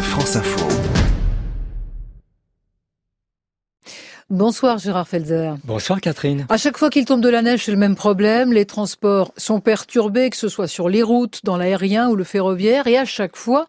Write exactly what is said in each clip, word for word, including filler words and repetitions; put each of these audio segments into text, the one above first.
France Info. Bonsoir Gérard Feldzer. Bonsoir Catherine. À chaque fois qu'il tombe de la neige, c'est le même problème. Les transports sont perturbés, que ce soit sur les routes, dans l'aérien ou le ferroviaire. Et à chaque fois,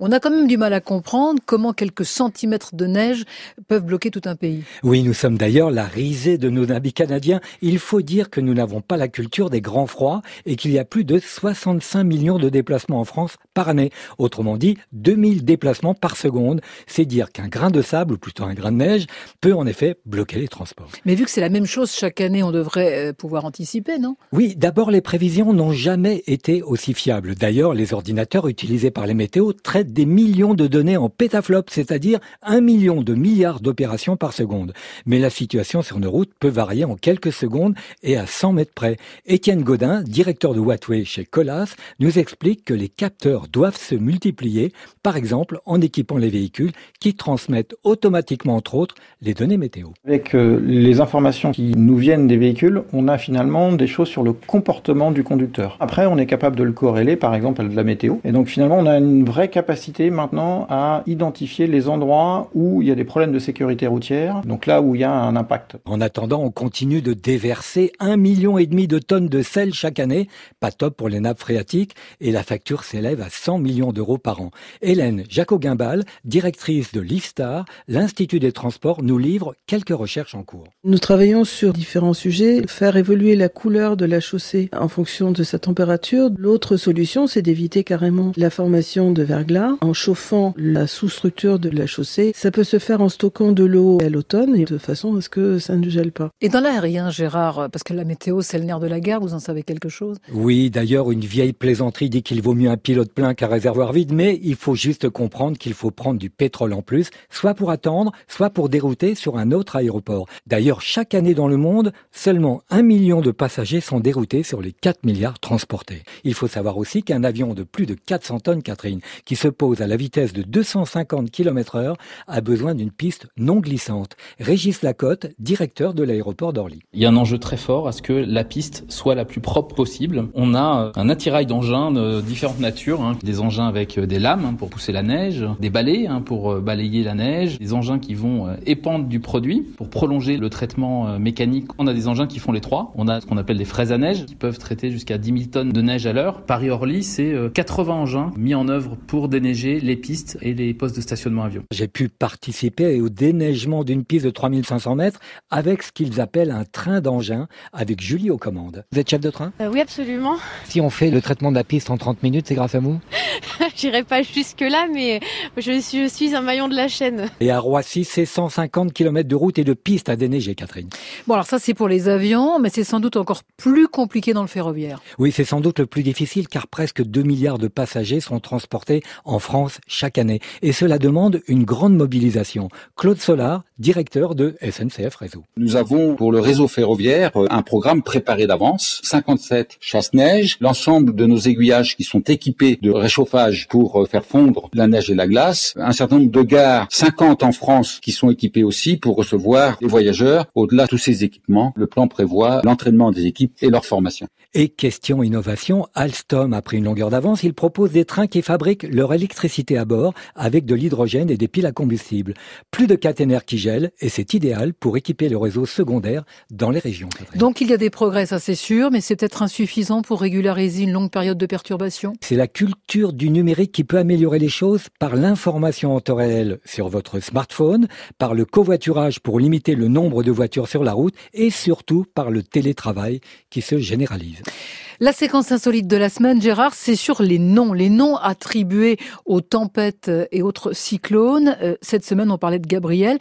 on a quand même du mal à comprendre comment quelques centimètres de neige peuvent bloquer tout un pays. Oui, nous sommes d'ailleurs la risée de nos amis canadiens. Il faut dire que nous n'avons pas la culture des grands froids et qu'il y a plus de soixante-cinq millions de déplacements en France par année. Autrement dit, deux mille déplacements par seconde. C'est dire qu'un grain de sable, ou plutôt un grain de neige, peut en effet bloquer les transports. Mais vu que c'est la même chose chaque année, on devrait pouvoir anticiper, non ? Oui, d'abord, les prévisions n'ont jamais été aussi fiables. D'ailleurs, les ordinateurs utilisés par les météos traitent des millions de données en pétaflops, c'est-à-dire un million de milliards d'opérations par seconde. Mais la situation sur nos routes peut varier en quelques secondes et à cent mètres près. Étienne Godin, directeur de Watway chez Colas, nous explique que les capteurs doivent se multiplier, par exemple en équipant les véhicules qui transmettent automatiquement, entre autres, les données météo. Avec les informations qui nous viennent des véhicules, on a finalement des choses sur le comportement du conducteur. Après, on est capable de le corréler, par exemple, à de la météo. Et donc, finalement, on a une vraie capacité maintenant à identifier les endroits où il y a des problèmes de sécurité routière, donc là où il y a un impact. En attendant, on continue de déverser un virgule cinq million de tonnes de sel chaque année. Pas top pour les nappes phréatiques. Et la facture s'élève à cent millions d'euros par an. Hélène Jacot-Guimbal, directrice de l'I F S T A R, l'Institut des Transports, nous livre quelques Quelques recherches en cours. Nous travaillons sur différents sujets. Faire évoluer la couleur de la chaussée en fonction de sa température. L'autre solution, c'est d'éviter carrément la formation de verglas en chauffant la sous-structure de la chaussée. Ça peut se faire en stockant de l'eau à l'automne et de façon à ce que ça ne gèle pas. Et dans l'aérien, Gérard, parce que la météo, c'est le nerf de la guerre, vous en savez quelque chose ? Oui, d'ailleurs, une vieille plaisanterie dit qu'il vaut mieux un pilote plein qu'un réservoir vide, mais il faut juste comprendre qu'il faut prendre du pétrole en plus, soit pour attendre, soit pour dérouter sur un autre aéroport. D'ailleurs, chaque année dans le monde, seulement un million de passagers sont déroutés sur les quatre milliards transportés. Il faut savoir aussi qu'un avion de plus de quatre cents tonnes, Catherine, qui se pose à la vitesse de deux cent cinquante kilomètres heure, a besoin d'une piste non glissante. Régis Lacotte, directeur de l'aéroport d'Orly. Il y a un enjeu très fort à ce que la piste soit la plus propre possible. On a un attirail d'engins de différentes natures, hein. Des engins avec des lames pour pousser la neige, des balais pour balayer la neige, des engins qui vont épandre du produit pour prolonger le traitement mécanique. On a des engins qui font les trois. On a ce qu'on appelle des fraises à neige qui peuvent traiter jusqu'à dix mille tonnes de neige à l'heure. Paris-Orly, c'est quatre-vingts engins mis en œuvre pour déneiger les pistes et les postes de stationnement avion. J'ai pu participer au déneigement d'une piste de trois mille cinq cents mètres avec ce qu'ils appellent un train d'engins, avec Julie aux commandes. Vous êtes chef de train ? euh, Oui, absolument. Si on fait le traitement de la piste en trente minutes, c'est grâce à vous ? J'irai pas jusque-là, mais je suis, je suis un maillon de la chaîne. Et à Roissy, c'est cent cinquante kilomètres de route et de piste à déneiger, Catherine. Bon, alors ça, c'est pour les avions, mais c'est sans doute encore plus compliqué dans le ferroviaire. Oui, c'est sans doute le plus difficile, car presque deux milliards de passagers sont transportés en France chaque année. Et cela demande une grande mobilisation. Claude Solar, directeur de S N C F Réseau. Nous avons, pour le réseau ferroviaire, un programme préparé d'avance. cinquante-sept chasse-neige, l'ensemble de nos aiguillages qui sont équipés de réchauffage pour faire fondre la neige et la glace. Un certain nombre de gares, cinquante en France, qui sont équipées aussi pour recevoir les voyageurs. Au-delà de tous ces équipements, le plan prévoit l'entraînement des équipes et leur formation. Et question innovation, Alstom a pris une longueur d'avance. Il propose des trains qui fabriquent leur électricité à bord avec de l'hydrogène et des piles à combustible. Plus de caténaires qui gèlent et c'est idéal pour équiper le réseau secondaire dans les régions. Donc il y a des progrès, ça c'est sûr, mais c'est peut-être insuffisant pour régulariser une longue période de perturbation. C'est la culture du numérique qui peut améliorer les choses par l'information en temps réel sur votre smartphone, par le covoiturage pour limiter le nombre de voitures sur la route et surtout par le télétravail qui se généralise. La séquence insolite de la semaine, Gérard, c'est sur les noms, les noms attribués aux tempêtes et autres cyclones. Cette semaine, on parlait de Gabriel,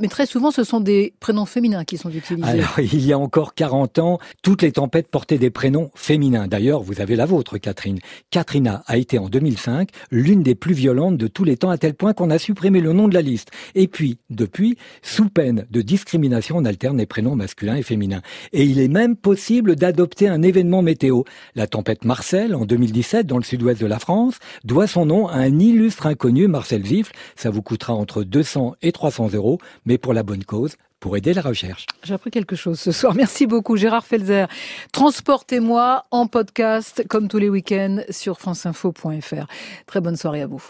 mais très souvent, ce sont des prénoms féminins qui sont utilisés. Alors, il y a encore quarante ans, toutes les tempêtes portaient des prénoms féminins. D'ailleurs, vous avez la vôtre, Catherine. Katrina a été en deux mille cinq l'une des plus violentes de tous les temps, à tel point qu'on a supprimé le nom de la liste. Et puis, depuis, sous peine de discrimination, on alterne les prénoms masculins et féminins. Et il est même possible d'adopter un événement météo. La tempête Marcel, en deux mille dix-sept, dans le sud-ouest de la France, doit son nom à un illustre inconnu, Marcel Vifle. Ça vous coûtera entre deux cents et trois cents euros, mais pour la bonne cause, pour aider la recherche. J'ai appris quelque chose ce soir. Merci beaucoup, Gérard Feldzer. Transportez-moi en podcast, comme tous les week-ends, sur franceinfo point fr. Très bonne soirée à vous.